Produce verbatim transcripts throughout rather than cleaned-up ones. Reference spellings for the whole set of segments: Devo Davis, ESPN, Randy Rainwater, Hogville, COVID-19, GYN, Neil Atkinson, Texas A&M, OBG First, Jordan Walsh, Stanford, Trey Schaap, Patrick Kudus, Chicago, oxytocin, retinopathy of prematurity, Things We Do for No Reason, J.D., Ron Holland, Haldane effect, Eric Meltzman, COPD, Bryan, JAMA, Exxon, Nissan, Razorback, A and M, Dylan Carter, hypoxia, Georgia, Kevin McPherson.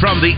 From the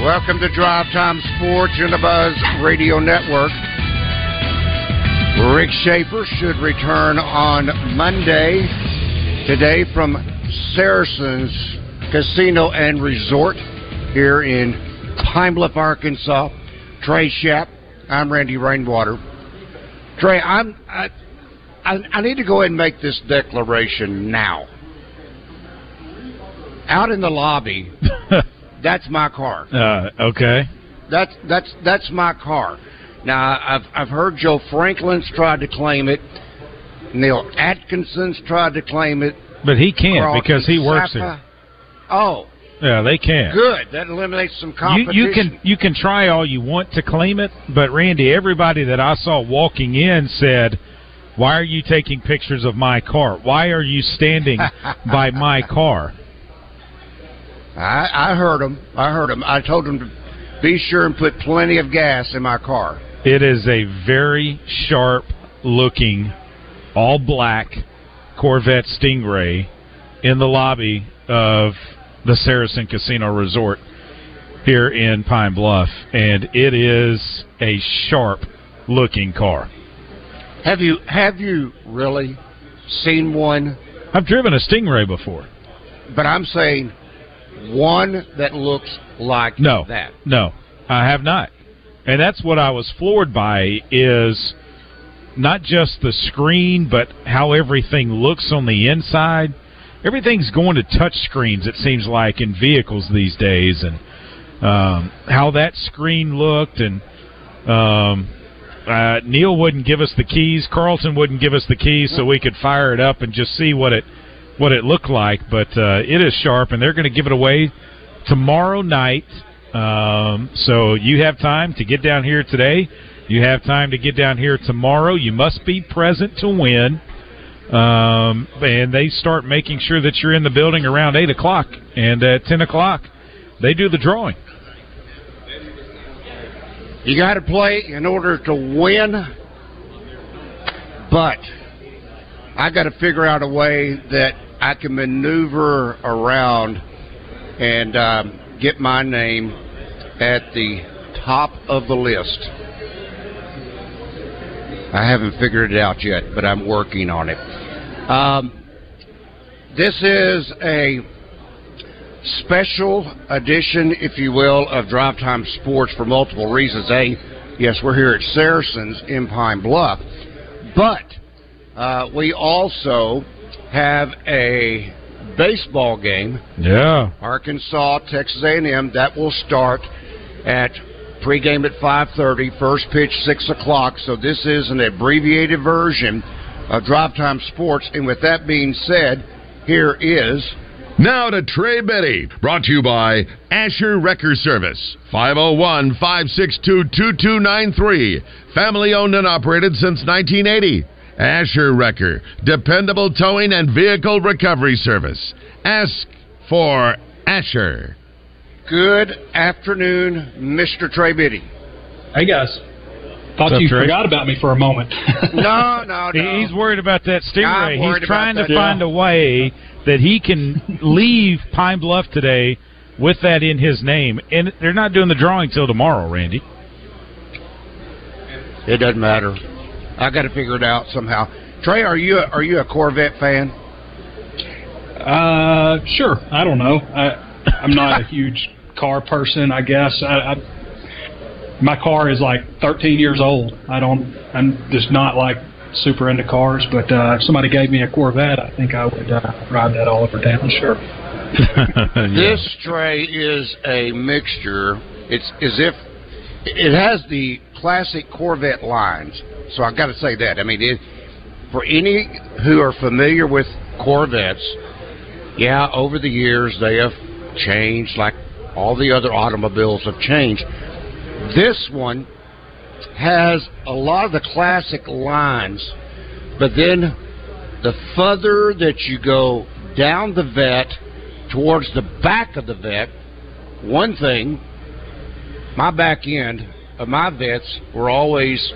Welcome to Drive Time Sports on the Buzz Radio Network. Rick Schaefer should return on Monday, today from Saracen's Casino and Resort here in Pine Bluff, Arkansas. Trey Schaap, I'm Randy Rainwater. Trey, I'm, I, I, I need to go ahead and make this declaration now. Out in the lobby... That's my car. Uh, okay. That's that's that's my car. Now I've I've heard Joe Franklin's tried to claim it. Neil Atkinson's tried to claim it. But he can't Carlton because he works Sapa. Here. Oh. Yeah, they can't. Good. That eliminates some competition. You, you can you can try all you want to claim it, but Randy, everybody that I saw walking in said, "Why are you taking pictures of my car? Why are you standing by my car?" I, I heard him. I heard him. I told him to be sure and put plenty of gas in my car. It is a very sharp-looking, all-black Corvette Stingray in the lobby of the Saracen Casino Resort here in Pine Bluff, and it is a sharp-looking car. Have you have you really seen one? I've driven a Stingray before. But I'm saying... One that looks like no, that. No, I have not. And that's what I was floored by is not just the screen, but how everything looks on the inside. Everything's going to touch screens, it seems like, in vehicles these days. And um, how that screen looked. And um, uh, Neil wouldn't give us the keys. Carlton wouldn't give us the keys so we could fire it up and just see what it what it looked like, but uh, it is sharp, and they're going to give it away tomorrow night. Um, so you have time to get down here today. You have time to get down here tomorrow. You must be present to win. Um, and they start making sure that you're in the building around eight o'clock. And at ten o'clock, they do the drawing. You got to play in order to win, but I got to figure out a way that I can maneuver around and um, get my name at the top of the list. I haven't figured it out yet, but I'm working on it. Um, this is a special edition, if you will, of Drive Time Sports for multiple reasons. A, yes, we're here at Saracen's in Pine Bluff, but... Uh, we also have a baseball game. Yeah. Arkansas, Texas A and M. That will start at pregame at five thirty, first pitch six o'clock. So this is an abbreviated version of Drive Time Sports. And with that being said, here is... Now to Trey Betty, brought to you by Asher Record Service, five oh one, five six two, two two nine three. Family owned and operated since nineteen eighty. Asher Wrecker, dependable towing and vehicle recovery service. Ask for Asher. Good afternoon, Mister Trey Biddy. Hey, guys. Thought up, you Trey? Forgot about me for a moment. no, no, no. He's worried about that Stingray. He's trying to find yeah. a way that he can leave Pine Bluff today with that in his name. And they're not doing the drawing till tomorrow, Randy. It doesn't matter. I got to figure it out somehow. Trey, are you a, are you a Corvette fan? Uh, sure. I don't know. I I'm not a huge car person, I guess. I, I, my car is like thirteen years old. I don't. I'm just not like super into cars. But uh, if somebody gave me a Corvette, I think I would uh, ride that all over town. Sure. Yeah. This Trey is a mixture. It's as if it has the classic Corvette lines. So I've got to say that. I mean, it, for any who are familiar with Corvettes, yeah, over the years they have changed, like all the other automobiles have changed. This one has a lot of the classic lines, but then the further that you go down the vet towards the back of the vet, one thing, my back end of my vets were always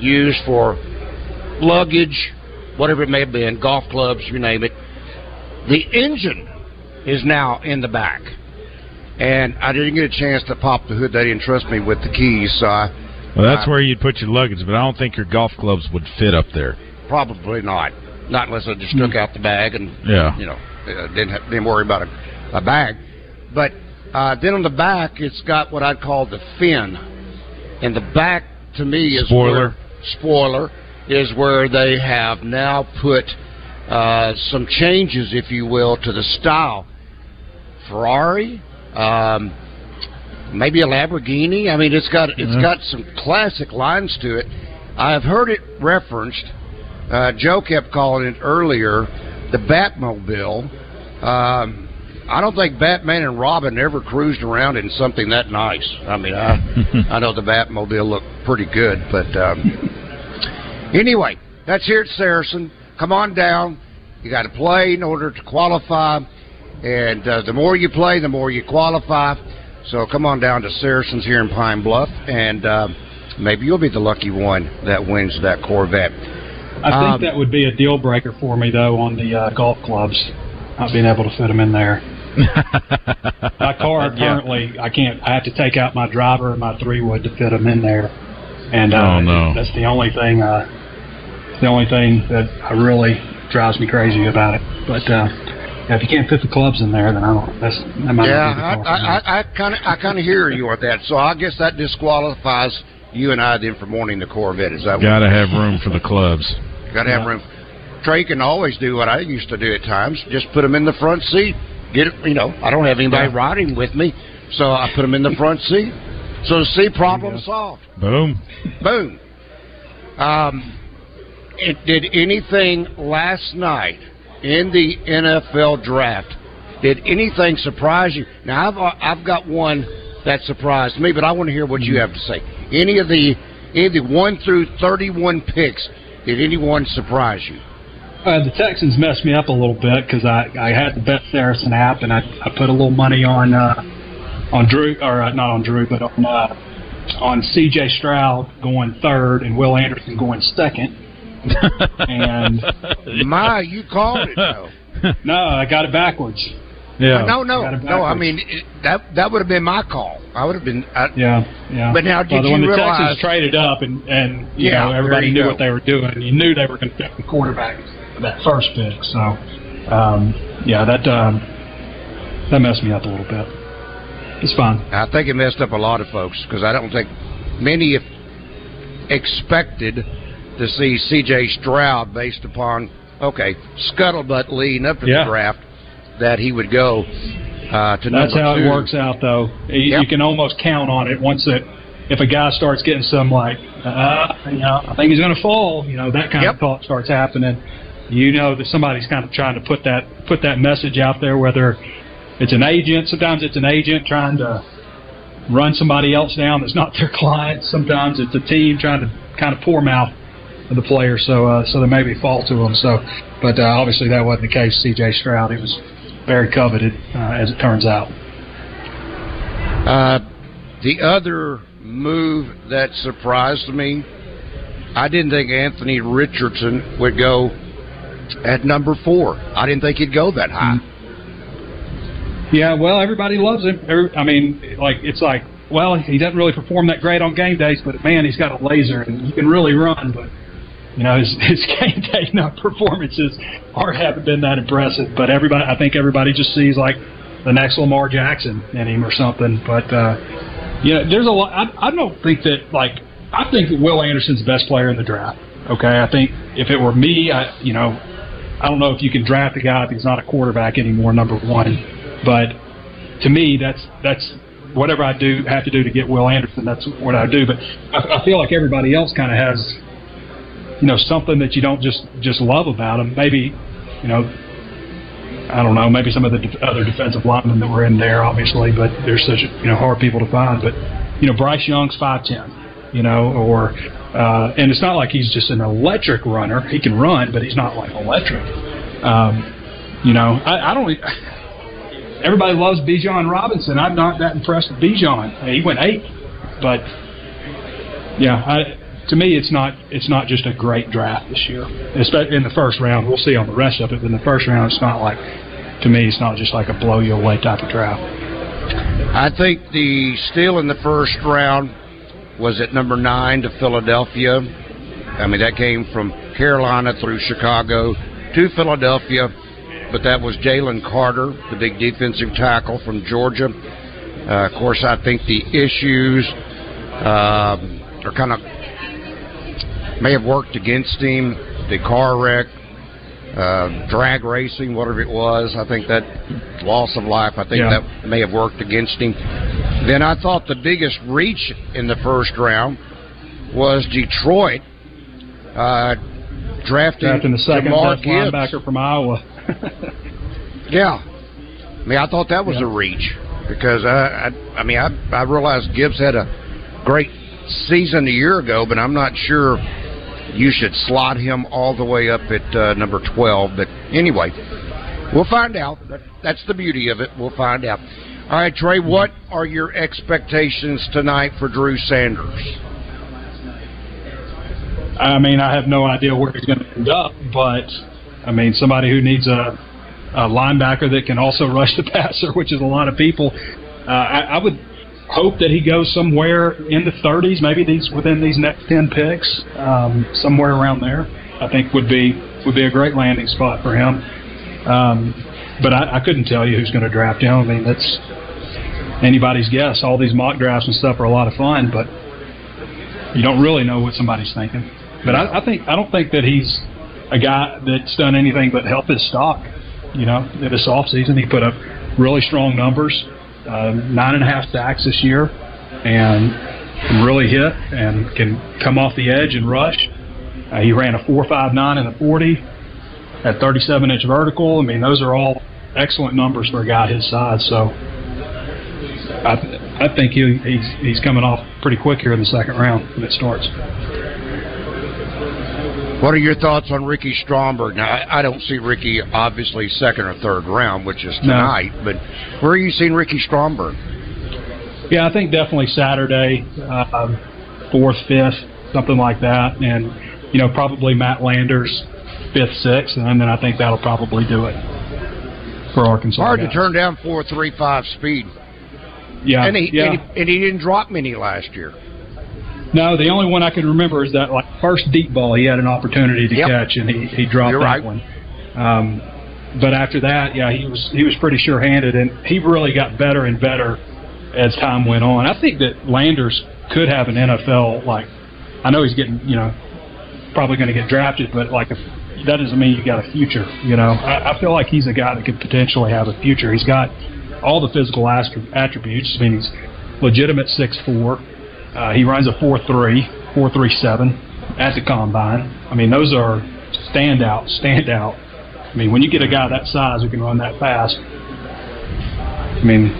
used for luggage, whatever it may have been, golf clubs, you name it. The engine is now in the back. And I didn't get a chance to pop the hood. They didn't trust me with the keys. So I, well, that's I, where you'd put your luggage, but I don't think your golf clubs would fit up there. Probably not. Not unless I just took out the bag and, yeah. you know, didn't, have, didn't worry about a, a bag. But uh, then on the back, it's got what I'd call the fin. And the back, to me, is spoiler. Where, spoiler. is where they have now put uh, some changes, if you will, to the style. Ferrari, um, maybe a Lamborghini. I mean, it's got it's mm-hmm. got some classic lines to it. I've heard it referenced. Uh, Joe kept calling it earlier the Batmobile. Um, I don't think Batman and Robin ever cruised around in something that nice. I mean, I, I know the Batmobile looked pretty good, but... Um, Anyway, that's here at Saracen. Come on down. You got to play in order to qualify. And uh, the more you play, the more you qualify. So come on down to Saracen's here in Pine Bluff. And uh, maybe you'll be the lucky one that wins that Corvette. I um, think that would be a deal breaker for me, though, on the uh, golf clubs. Not being able to fit them in there. My car, currently, yeah. I can't. I have to take out my driver and my three-wood to fit them in there. And uh, oh, no. that's the only thing... Uh, the only thing that I really drives me crazy about it. But uh, if you can't fit the clubs in there, then I don't. That's that might yeah, not be I, I, I kind of I kind of hear you on that. So I guess that disqualifies you and I then from wanting the Corvette. Is that got to have room for the clubs? Got to have yeah. room. Trey can always do what I used to do at times. Just put them in the front seat. Get it, you know. I don't have anybody yeah. riding with me, so I put them in the front seat. So see, problem yeah. solved. Boom. Boom. Um. It did anything last night in the N F L draft? Did anything surprise you? Now, I've I've got one that surprised me, but I want to hear what you have to say. Any of the any of the one through thirty-one picks, did anyone surprise you? Uh, the Texans messed me up a little bit because I, I had the Bet Saracen app and I, I put a little money on uh, on Drew or uh, not on Drew, but on uh, on C J. Stroud going third and Will Anderson going second. And my, you called it though. No, I got it backwards. Yeah. No, no, I no. I mean, it, that that would have been my call. I would have been. I, yeah, yeah. But now, did well, you when realize the Texans traded up and and you yeah, know everybody knew go. what they were doing? You knew they were going to pick the quarterback for that first pick. So, um, yeah, that um, that messed me up a little bit. It's fine. I think it messed up a lot of folks because I don't think many if expected. To see C J. Stroud based upon, okay, scuttlebutt leading up to yeah. the draft, that he would go uh, to number two. That's how it works out, though. You, yep. you can almost count on it once that if a guy starts getting some, like, uh, you know, I think he's going to fall, you know, that kind yep. of thought starts happening. You know that somebody's kind of trying to put that put that message out there, whether it's an agent. Sometimes it's an agent trying to run somebody else down that's not their client. Sometimes it's a team trying to kind of poor mouth the player, so uh, so there may be fault to him. So, but uh, obviously that wasn't the case. C J. Stroud, he was very coveted, uh, as it turns out. Uh, the other move that surprised me, I didn't think Anthony Richardson would go at number four. I didn't think he'd go that high. Yeah, well, everybody loves him. Every, I mean, like it's like, well, he doesn't really perform that great on game days, but man, he's got a laser and he can really run, but. You know, his, his game day not performances are, haven't been that impressive. But everybody, I think everybody just sees, like, the next Lamar Jackson in him or something. But uh, you know, there's a lot. I, I don't think that like I think that Will Anderson's the best player in the draft. Okay, I think if it were me, I you know, I don't know if you can draft a guy if he's not a quarterback anymore, number one. But to me, that's that's. Whatever I do have to do to get Will Anderson, that's what I do. But I, I feel like everybody else kind of has, you know, something that you don't just, just love about them. Maybe, you know, I don't know, maybe some of the de- other defensive linemen that were in there, obviously, but they're such, you know, hard people to find. But, you know, Bryce Young's five ten, you know, or uh, and it's not like he's just an electric runner. He can run, but he's not like electric. Um, you know, I, I don't – Everybody loves Bijan Robinson. I'm not that impressed with Bijan. He went eight, but yeah, I, to me, it's not it's not just a great draft this year. Especially in the first round, we'll see on the rest of it. But in the first round, it's not like to me, it's not just like a blow you away type of draft. I think the steal in the first round was at number nine to Philadelphia. I mean, that came from Carolina through Chicago to Philadelphia. But that was Jalen Carter, the big defensive tackle from Georgia. Uh, of course, I think the issues uh, are kind of may have worked against him. The car wreck, uh, drag racing, whatever it was. I think that loss of life, I think yeah. that may have worked against him. Then I thought the biggest reach in the first round was Detroit. Uh, drafting Drafting the second best linebacker from Iowa. Yeah, I mean, I thought that was yeah. a reach because I, I, I mean, I, I realized Gibbs had a great season a year ago, but I'm not sure you should slot him all the way up at uh, number twelve. But anyway, we'll find out. That's the beauty of it. We'll find out. All right, Trey, what are your expectations tonight for Drew Sanders? I mean, I have no idea where he's going to end up, but I mean, somebody who needs a. A linebacker that can also rush the passer, which is a lot of people. Uh, I, I would hope that he goes somewhere in the thirties, maybe these within these next ten picks, um, somewhere around there. I think would be would be a great landing spot for him. Um, but I, I couldn't tell you who's going to draft him. I mean, that's anybody's guess. All these mock drafts and stuff are a lot of fun, but you don't really know what somebody's thinking. But I, I think I don't think that he's a guy that's done anything but help his stock. You know, this offseason, he put up really strong numbers, uh, nine and a half sacks this year, and can really hit and can come off the edge and rush. Uh, he ran a four five nine in the forty, had thirty-seven inch vertical. I mean, those are all excellent numbers for a guy his size. So I, th- I think he, he's, he's coming off pretty quick here in the second round when it starts. What are your thoughts on Ricky Stromberg? Now, I, I don't see Ricky, obviously, second or third round, which is tonight. No. But where are you seeing Ricky Stromberg? Yeah, I think definitely Saturday, uh, fourth, fifth, something like that. And, you know, probably Matt Landers, fifth, sixth. And then I think that'll probably do it for Arkansas. Hard guys. To turn down four three five speed. Yeah. And he, yeah. And, he, and he didn't drop many last year. No, the only one I can remember is that like first deep ball he had an opportunity to yep. catch and he, he dropped You're that right. one. Um, but after that, yeah, he was he was pretty sure-handed and he really got better and better as time went on. I think that Landers could have an N F L like I know he's getting you know probably going to get drafted, but like if, that doesn't mean you got a future. You know, I, I feel like he's a guy that could potentially have a future. He's got all the physical attributes. I mean, he's legitimate six four. Uh, he runs a four three, four three seven at the combine. I mean, those are standout, standout. I mean, when you get a guy that size who can run that fast, I mean,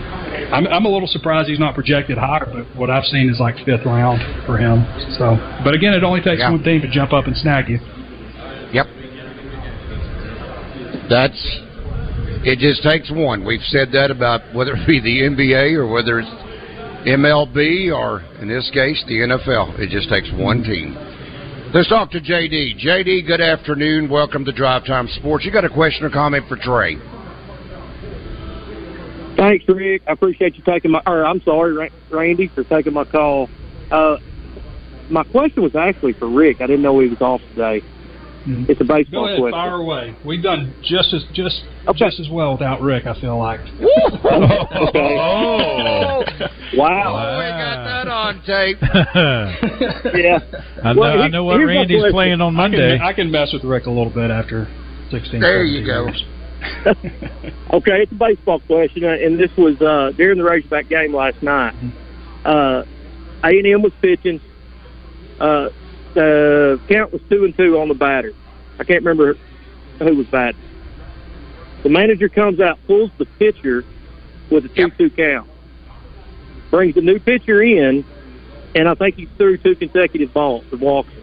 I'm, I'm a little surprised he's not projected higher, but what I've seen is like fifth round for him. So, but again, it only takes yeah. one team to jump up and snag you. Yep. That's it. Just takes one. We've said that about whether it be the N B A or whether it's M L B, or in this case, the N F L. It just takes one team. Let's talk to J D. J D, good afternoon. Welcome to Drive Time Sports. You got a question or comment for Trey? Thanks, Rick. I appreciate you taking my – or I'm sorry, Randy, for taking my call. Uh, my question was actually for Rick. I didn't know he was off today. It's a baseball Go ahead, question. Fire away. We've done just as just okay. just as well without Rick. I feel like. Okay. Oh wow! wow. We got that on tape. yeah. I know. Well, I know what Randy's playing on Monday. I can, I can mess with Rick a little bit after sixteen. There you go. Years. Okay, it's a baseball question, and this was uh, during the Razorback game last night. Uh, A and M was pitching. Uh, the count was two and two on the batter. I can't remember who was batting. The manager comes out, pulls the pitcher with a two-two yep. count, brings the new pitcher in, and I think he threw two consecutive balls to walk him.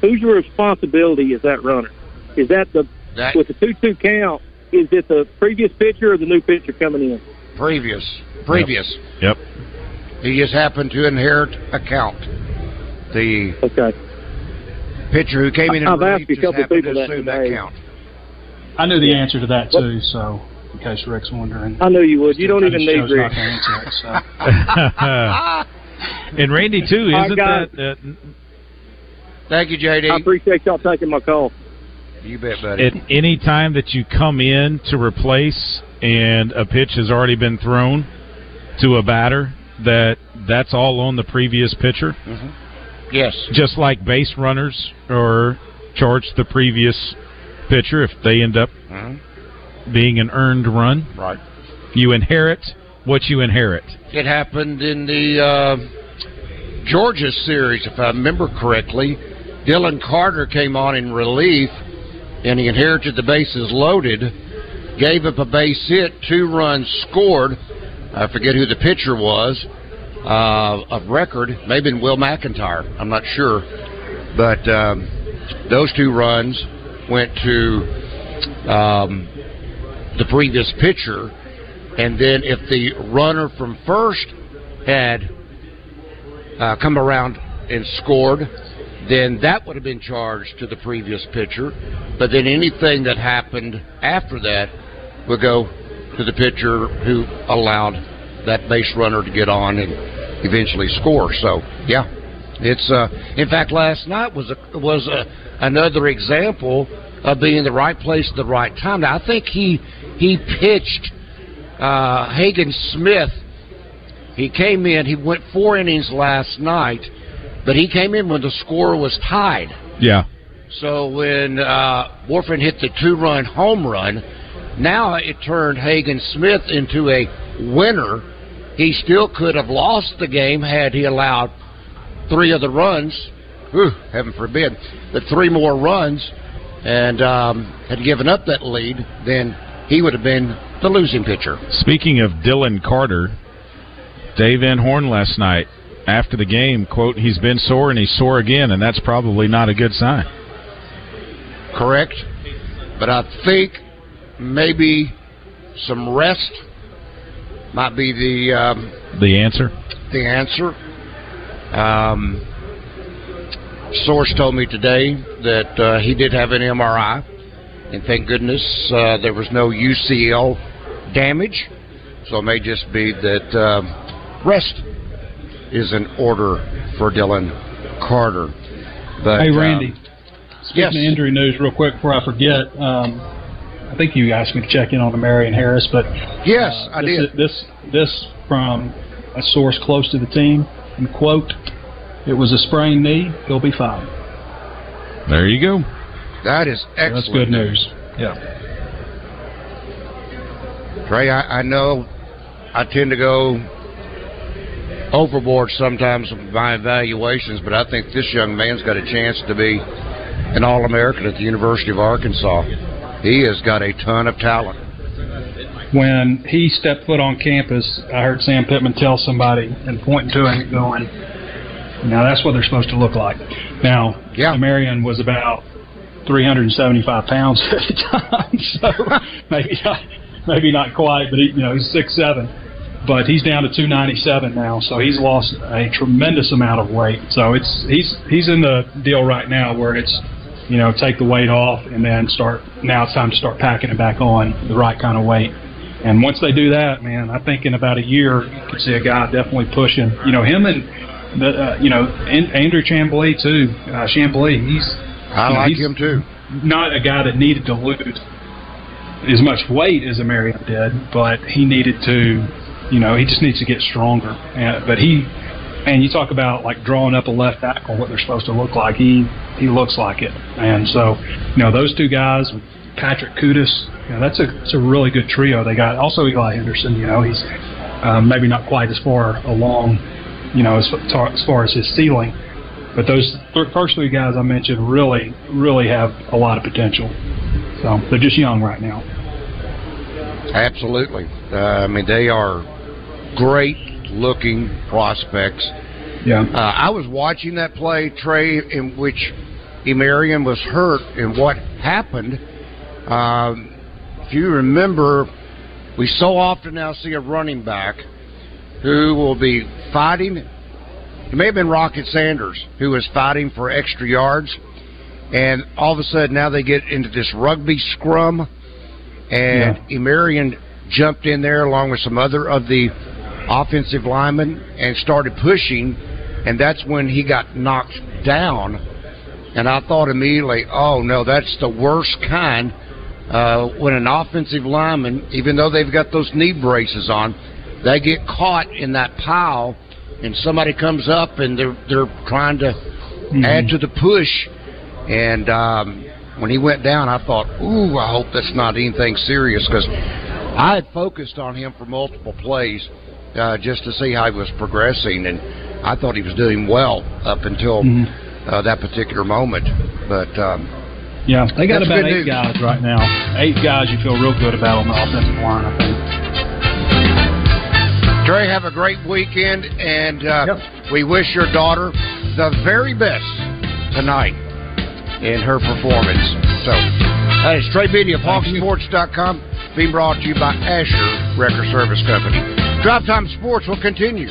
Whose responsibility is that runner? Is that the that, with the two-two count? Is it the previous pitcher or the new pitcher coming in? Previous. Previous. Yep. yep. He just happened to inherit a count. The okay. pitcher who came in and relief just happened to assume that, that count. I knew the answer to that, too, so in case Rick's wondering. I knew you would. You don't even need Rick. It, so. And Randy, too, isn't that... Uh, Thank you, J D. I appreciate y'all taking my call. You bet, buddy. At any time that you come in to replace and a pitch has already been thrown to a batter, that that's all on the previous pitcher? Mm-hmm. Yes. Just like base runners are charged the previous pitcher if they end up mm-hmm. being an earned run. Right. You inherit what you inherit. It happened in the uh, Georgia series, if I remember correctly. Dylan Carter came on in relief. And he inherited the bases loaded, gave up a base hit, two runs scored. I forget who the pitcher was uh, of record. Maybe been Will McIntyre. I'm not sure. But um, those two runs went to um, the previous pitcher. And then if the runner from first had uh, come around and scored, then that would have been charged to the previous pitcher. But then anything that happened after that would go to the pitcher who allowed that base runner to get on and eventually score. So, yeah, it's uh, in fact last night was a, was a, another example of being in the right place at the right time. Now I think he he pitched uh, Hagen Smith. He came in. He went four innings last night. But he came in when the score was tied. Yeah. So when uh, Warfin hit the two-run home run, now it turned Hagen Smith into a winner. He still could have lost the game had he allowed three other runs. Whew, heaven forbid. But three more runs and um, had given up that lead, then he would have been the losing pitcher. Speaking of Dylan Carter, Dave Van Horn last night, after the game, quote, he's been sore and he's sore again, and that's probably not a good sign. Correct. But I think maybe some rest might be the... Um, the answer? The answer. Um, source told me today that uh, he did have an M R I, and thank goodness uh, there was no U C L damage, so it may just be that uh, rest is an order for Dylan Carter. But, hey, Randy. Um, speaking yes. of injury news, real quick before I forget, um, I think you asked me to check in on Emerian Harris, but yes, uh, I this, did. This this from a source close to the team, and quote, "It was a sprained knee. He'll be fine." There you go. That is excellent. That's good news. Yeah. Trey, I, I know I tend to go overboard sometimes with my evaluations, but I think this young man's got a chance to be an All-American at the University of Arkansas. He has got a ton of talent. When he stepped foot on campus, I heard Sam Pittman tell somebody and pointing to him going, now that's what they're supposed to look like. Now, yeah. Marion was about three hundred seventy-five pounds at the time, so maybe not, maybe not quite, but he, you know, he's six foot seven. But he's down to two ninety-seven now, so he's lost a tremendous amount of weight. So it's he's he's in the deal right now where it's, you know, take the weight off and then start. Now it's time to start packing it back on, the right kind of weight. And once they do that, man, I think in about a year you could see a guy definitely pushing. You know, him and the uh, you know and Andrew Chambly too. Uh, Chambly, he's I you know, like he's, him too. not a guy that needed to lose as much weight as Emerian did, but he needed to, you know, he just needs to get stronger. And, but he, and you talk about, like, drawing up a left tackle, what they're supposed to look like. He, he looks like it. And so, you know, those two guys, Patrick Kudus, you know, that's a that's a really good trio they got. Also, Eli Henderson, you know, he's um, maybe not quite as far along, you know, as far as, far as his ceiling. But those th- first three guys I mentioned really, really have a lot of potential. So they're just young right now. Absolutely. Uh, I mean, they are great-looking prospects. Yeah. Uh, I was watching that play, Trey, in which Emerian was hurt, and what happened, um, if you remember, we so often now see a running back who will be fighting. It may have been Rocket Sanders, who was fighting for extra yards. And all of a sudden, now they get into this rugby scrum. And yeah. Emerian jumped in there along with some other of the offensive linemen and started pushing. And that's when he got knocked down. And I thought immediately, oh, no, that's the worst kind. Uh, when an offensive lineman, even though they've got those knee braces on, they get caught in that pile. And somebody comes up and they're they're trying to mm-hmm. add to the push. And um, when he went down, I thought, ooh, I hope that's not anything serious, because I had focused on him for multiple plays uh, just to see how he was progressing. And I thought he was doing well up until mm-hmm. uh, that particular moment. But um, yeah, they got about eight news. guys right now. Eight guys you feel real good about on the offensive line, I think. Trey, have a great weekend, and uh, yep. we wish your daughter the very best tonight in her performance. So, that is Trey Biddy of Hawk Sports dot com, being brought to you by Asher Record Service Company. Drive Time Sports will continue.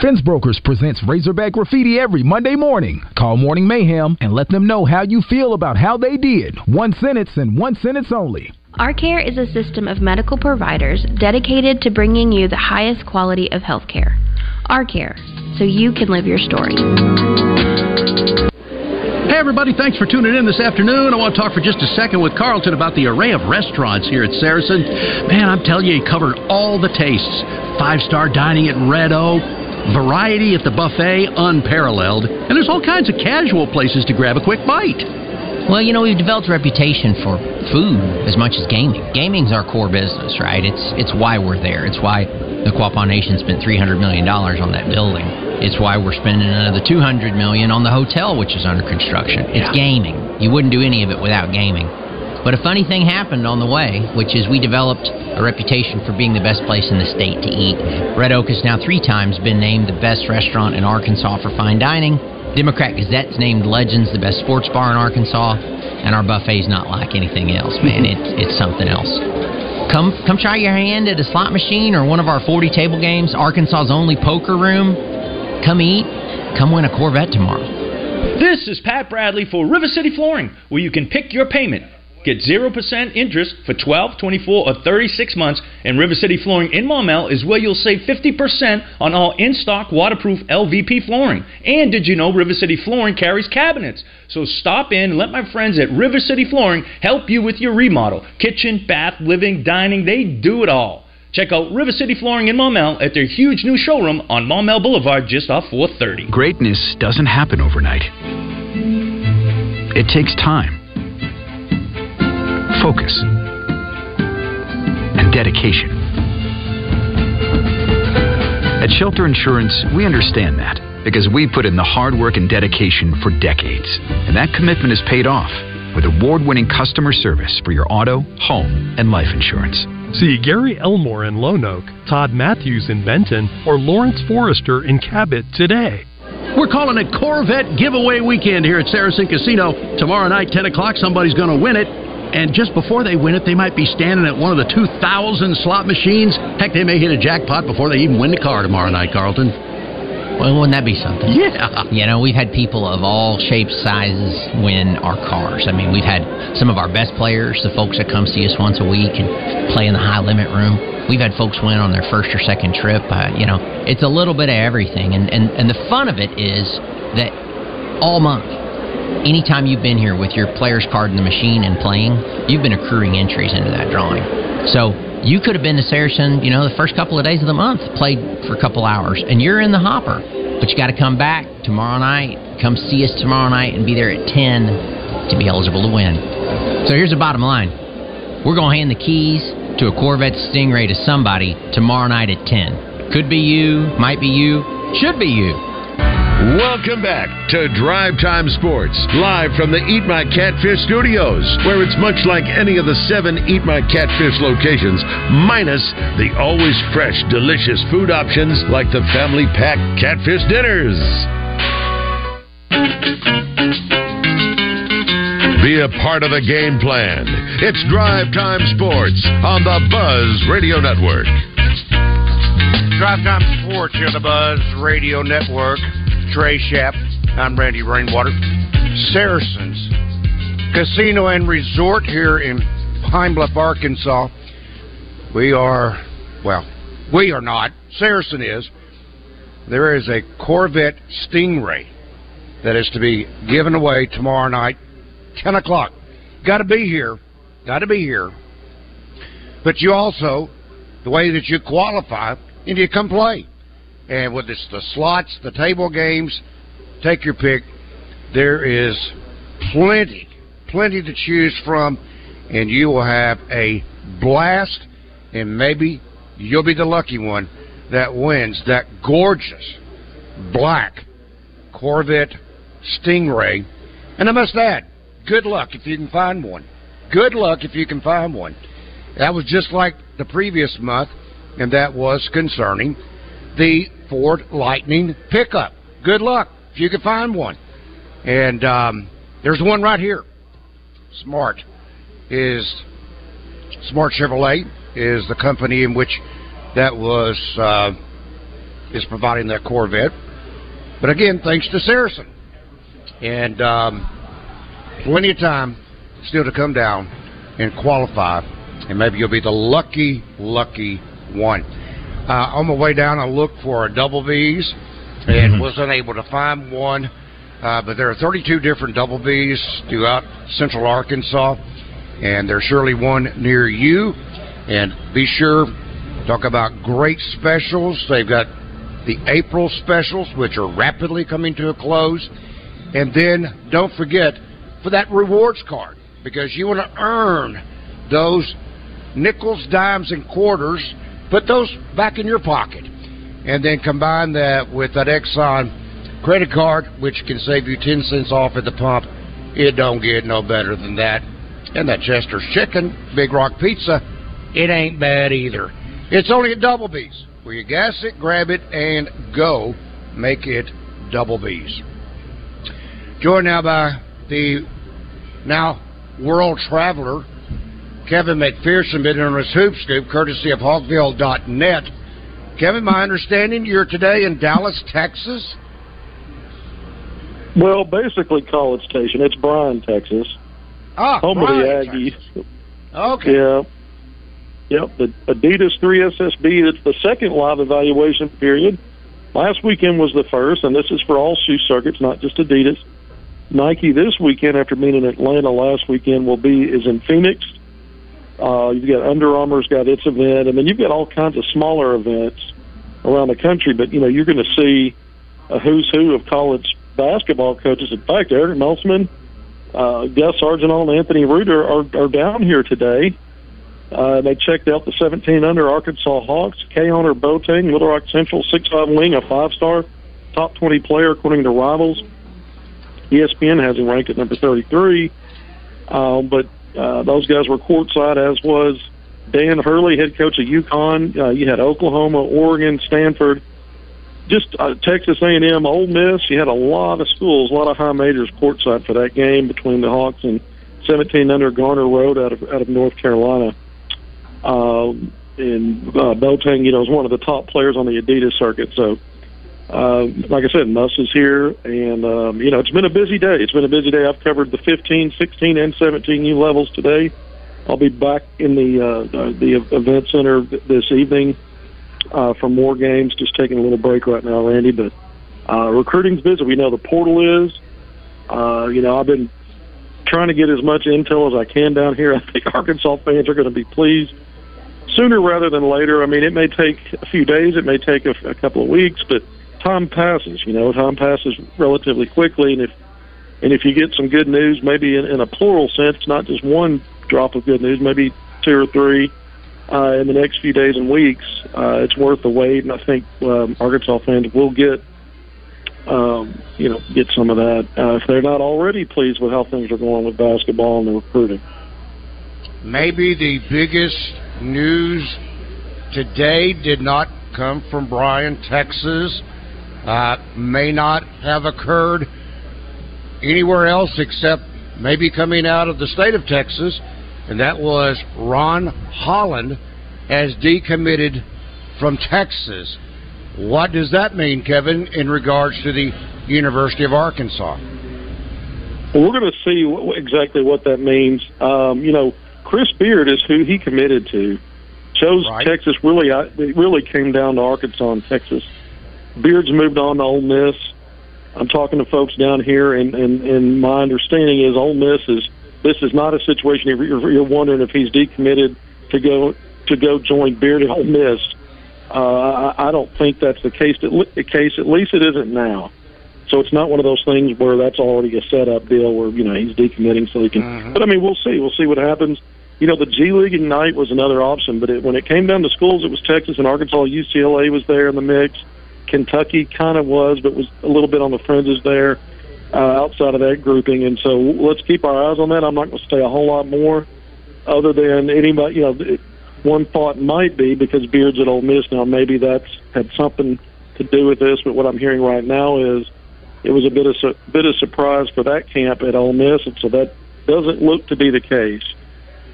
Fence Brokers presents Razorback Graffiti every Monday morning. Call Morning Mayhem and let them know how you feel about how they did. One sentence and one sentence only. Our Care is a system of medical providers dedicated to bringing you the highest quality of health care. Our Care, so you can live your story. Hey, everybody, thanks for tuning in this afternoon. I want to talk for just a second with Carlton about the array of restaurants here at Saracen. Man, I'm telling you, you covered all the tastes. Five-star dining at Red O. Variety at the buffet, unparalleled. And there's all kinds of casual places to grab a quick bite. Well, you know, we've developed a reputation for food as much as gaming. Gaming's our core business, right? It's it's why we're there. It's why the Quapaw Nation spent three hundred million dollars on that building. It's why we're spending another two hundred million dollars on the hotel, which is under construction. It's yeah. gaming. You wouldn't do any of it without gaming. But a funny thing happened on the way, which is we developed a reputation for being the best place in the state to eat. Red Oak has now three times been named the best restaurant in Arkansas for fine dining. Democrat Gazette's named Legends the best sports bar in Arkansas, and our buffet's not like anything else, man. It's it's something else. Come come try your hand at a slot machine or one of our forty table games, Arkansas's only poker room. Come eat. Come win a Corvette tomorrow. This is Pat Bradley for River City Flooring, where you can pick your payment. Get zero percent interest for twelve, twenty-four, or thirty-six months, and River City Flooring in Maumelle is where you'll save fifty percent on all in-stock waterproof L V P flooring. And did you know River City Flooring carries cabinets? So stop in and let my friends at River City Flooring help you with your remodel. Kitchen, bath, living, dining, they do it all. Check out River City Flooring in Maumelle at their huge new showroom on Maumelle Boulevard just off four thirty. Greatness doesn't happen overnight. It takes time. Focus and dedication. At Shelter Insurance, we understand that because we put in the hard work and dedication for decades, and that commitment is paid off with award-winning customer service for your auto, home, and life insurance. See Gary Elmore in Lone Oak, Todd Matthews in Benton, or Lawrence Forrester in Cabot today. We're calling it Corvette Giveaway Weekend here at Saracen Casino. Tomorrow night, ten o'clock, somebody's going to win it. And just before they win it, they might be standing at one of the two thousand slot machines. Heck, they may hit a jackpot before they even win the car tomorrow night, Carlton. Well, wouldn't that be something? Yeah. You know, we've had people of all shapes, sizes win our cars. I mean, we've had some of our best players, the folks that come see us once a week and play in the high limit room. We've had folks win on their first or second trip. Uh, you know, it's a little bit of everything. And, and, and the fun of it is that all month, anytime you've been here with your player's card in the machine and playing, you've been accruing entries into that drawing. So you could have been to Saracen, you know, the first couple of days of the month, played for a couple hours, and you're in the hopper. But you got to come back tomorrow night, come see us tomorrow night, and be there at ten to be eligible to win. So here's the bottom line. We're going to hand the keys to a Corvette Stingray to somebody tomorrow night at ten. Could be you, might be you, should be you. Welcome back to Drive Time Sports, live from the Eat My Catfish studios, where it's much like any of the seven Eat My Catfish locations, minus the always fresh, delicious food options like the family pack catfish dinners. Be a part of the game plan. It's Drive Time Sports on the Buzz Radio Network. Drive Time Sports here on the Buzz Radio Network. Trey Schaap. I'm Randy Rainwater. Saracen's Casino and Resort here in Pine Bluff, Arkansas. We are, well, we are not. Saracen is. There is a Corvette Stingray that is to be given away tomorrow night, ten o'clock. Got to be here. Got to be here. But you also, the way that you qualify, and you come play. And whether it's the slots, the table games, take your pick. There is plenty, plenty to choose from, and you will have a blast, and maybe you'll be the lucky one that wins that gorgeous black Corvette Stingray. And I must add, good luck if you can find one. Good luck if you can find one. That was just like the previous month, and that was concerning the Ford Lightning pickup. Good luck if you can find one. And um, there's one right here. Smart is Smart Chevrolet is the company in which that was uh, is providing that Corvette. But again, thanks to Saracen, and um, plenty of time still to come down and qualify, and maybe you'll be the lucky, lucky one. Uh, on my way down, I looked for a double V's and mm-hmm. was unable to find one. Uh, but there are thirty-two different double V's throughout Central Arkansas, and there's surely one near you. And be sure, talk about great specials. They've got the April specials, which are rapidly coming to a close. And then don't forget for that rewards card, because you want to earn those nickels, dimes, and quarters. Put those back in your pocket, and then combine that with that Exxon credit card, which can save you ten cents off at the pump. It don't get no better than that. And that Chester's Chicken, Big Rock Pizza, it ain't bad either. It's only at Double B's, where you gas it, grab it, and go. Make it Double B's. Joined now by the now world traveler, Kevin McPherson, been on his Hoop Scoop, courtesy of Hogville dot net. Kevin, my understanding, you're today in Dallas, Texas? Well, basically College Station. It's Bryan, Texas. Ah, home Bryan, of the Aggies. Texas. Okay. Yeah. Yep, the Adidas three S S B, it's the second live evaluation period. Last weekend was the first, and this is for all shoe circuits, not just Adidas. Nike this weekend, after being in Atlanta last weekend, will be is in Phoenix. Uh, you've got Under Armour's got its event, and then you've got all kinds of smaller events around the country. But, you know, you're going to see a who's who of college basketball coaches. In fact, Eric Meltzman, uh, Gus Arginal, and Anthony Reuter are, are down here today. Uh, they checked out the seventeen under Arkansas Hawks, K-Honor Boateng, Little Rock Central, six five wing, a five-star, top twenty player according to Rivals. E S P N has him ranked at number thirty-three. Uh, but... Uh, those guys were courtside, as was Dan Hurley, head coach of UConn. Uh, you had Oklahoma, Oregon, Stanford, just uh, Texas A and M, Ole Miss. You had a lot of schools, a lot of high majors courtside for that game between the Hawks and seventeen under Garner Road out of out of North Carolina. Uh, and uh, Boateng, you know, is one of the top players on the Adidas circuit. So, uh, like I said, Muss is here, and, um, you know, it's been a busy day. It's been a busy day. I've covered the fifteen, sixteen, and seventeen U levels today. I'll be back in the uh, the event center this evening uh, for more games. Just taking a little break right now, Randy. But uh, recruiting's busy. We know the portal is. Uh, you know, I've been trying to get as much intel as I can down here. I think Arkansas fans are going to be pleased sooner rather than later. I mean, it may take a few days. It may take a, a couple of weeks. But time passes. You know, time passes relatively quickly. And if and if you get some good news, maybe in, in a plural sense, not just one drop of good news, maybe two or three uh, in the next few days and weeks, uh, it's worth the wait. And I think um, Arkansas fans will get, um, you know, get some of that uh, if they're not already pleased with how things are going with basketball and the recruiting. Maybe the biggest news today did not come from Bryan, Texas. Uh, may not have occurred anywhere else except maybe coming out of the state of Texas, and that was Ron Holland has decommitted from Texas. What does that mean, Kevin, in regards to the University of Arkansas? Well, we're going to see what, exactly what that means. Um, you know, Chris Beard is who he committed to. Chose right. Texas really, it really came down to Arkansas and Texas. Beard's moved on to Ole Miss. I'm talking to folks down here, and, and, and my understanding is Ole Miss is this is not a situation you're, you're wondering if he's decommitted to go to go join Beard at Ole Miss. Uh, I, I don't think that's the case. The case, at least it isn't now. So it's not one of those things where that's already a set-up deal where you know he's decommitting so he can. Uh-huh. But I mean, we'll see. We'll see what happens. You know, the G League Ignite was another option, but it, when it came down to schools, it was Texas and Arkansas. U C L A was there in the mix. Kentucky kind of was, but was a little bit on the fringes there uh, outside of that grouping. And so let's keep our eyes on that. I'm not going to say a whole lot more other than anybody, you know, one thought might be because Beard's at Ole Miss now, maybe that's had something to do with this. But what I'm hearing right now is it was a bit of su- bit of surprise for that camp at Ole Miss, and so that doesn't look to be the case.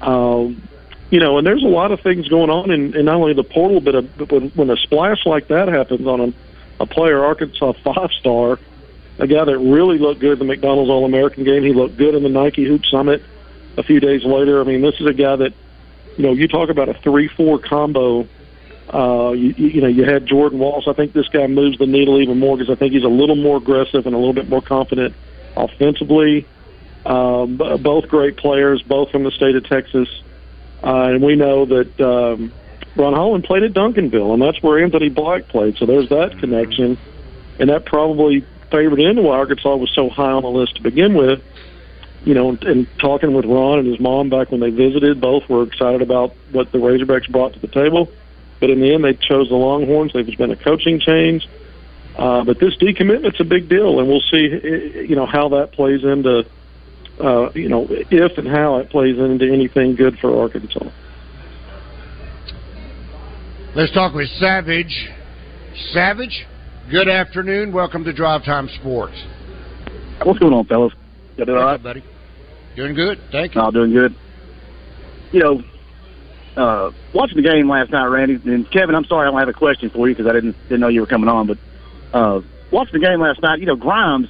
Um, You know, and there's a lot of things going on in, in not only the portal, but, a, but when, when a splash like that happens on a, a player, Arkansas five-star, a guy that really looked good at the McDonald's All-American game. He looked good in the Nike Hoop Summit a few days later. I mean, this is a guy that, you know, you talk about a three four combo. Uh, you, you know, you had Jordan Walsh. I think this guy moves the needle even more because I think he's a little more aggressive and a little bit more confident offensively. Uh, b- both great players, both from the state of Texas. Uh, and we know that um, Ron Holland played at Duncanville, and that's where Anthony Black played. So there's that connection, and that probably favored into why Arkansas was so high on the list to begin with. You know, and, and talking with Ron and his mom back when they visited, both were excited about what the Razorbacks brought to the table. But in the end, they chose the Longhorns. There's been a coaching change. Uh, but this decommitment's a big deal, and we'll see, you know, how that plays into – Uh, you know, if and how it plays into anything good for Arkansas. Let's talk with Savage. Savage, good afternoon. Welcome to Drive Time Sports. What's going on, fellas? You doing all right, buddy? Doing good. Thank you. No, doing good. You know, uh, watching the game last night, Randy and Kevin. I'm sorry, I don't have a question for you because I didn't didn't know you were coming on. But uh, watching the game last night, you know, Grimes.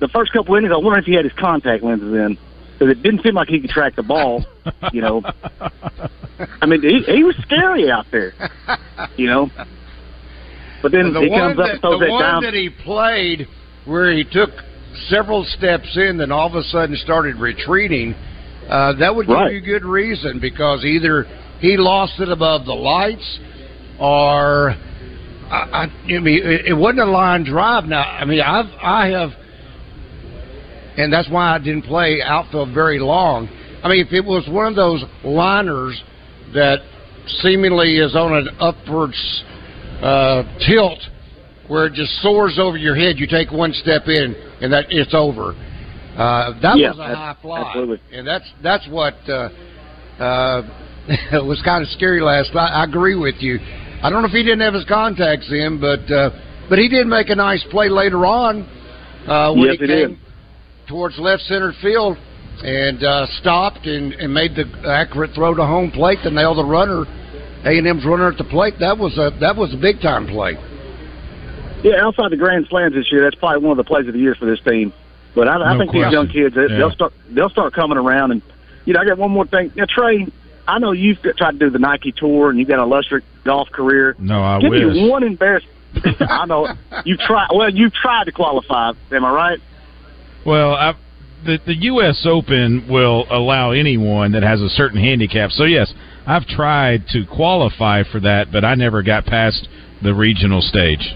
The first couple innings, I wondered if he had his contact lenses in, because it didn't seem like he could track the ball, you know. I mean, he, he was scary out there, you know. But then the he comes that, up and throws that down. The one that he played where he took several steps in and all of a sudden started retreating, uh, that would give right. you good reason, because either he lost it above the lights or, I, I, I mean, it, it wasn't a line drive. Now, I mean, I've, I have... And that's why I didn't play outfield very long. I mean, if it was one of those liners that seemingly is on an upwards uh, tilt where it just soars over your head, you take one step in, and that it's over. Uh, that yeah, was a high fly. Absolutely. And that's that's what uh, uh, was kind of scary last night. I agree with you. I don't know if he didn't have his contacts in, but uh, but he did make a nice play later on uh, when yes, he came. It towards left center field and uh, stopped and, and made the accurate throw to home plate to nail the runner, A and M's runner at the plate. That was a that was a big time play. Yeah, outside the grand slams this year, that's probably one of the plays of the year for this team. But I, no I think question. These young kids, yeah. they'll start they'll start coming around, and you know, I got one more thing. Now, Trey, I know you've tried to do the Nike tour and you've got an illustrious golf career. No, I Give wish. Give me one embarrassing. I know you try. Well, you've tried to qualify. Am I right? Well, I've. The, the U S Open will allow anyone that has a certain handicap. So, yes, I've tried to qualify for that, but I never got past the regional stage.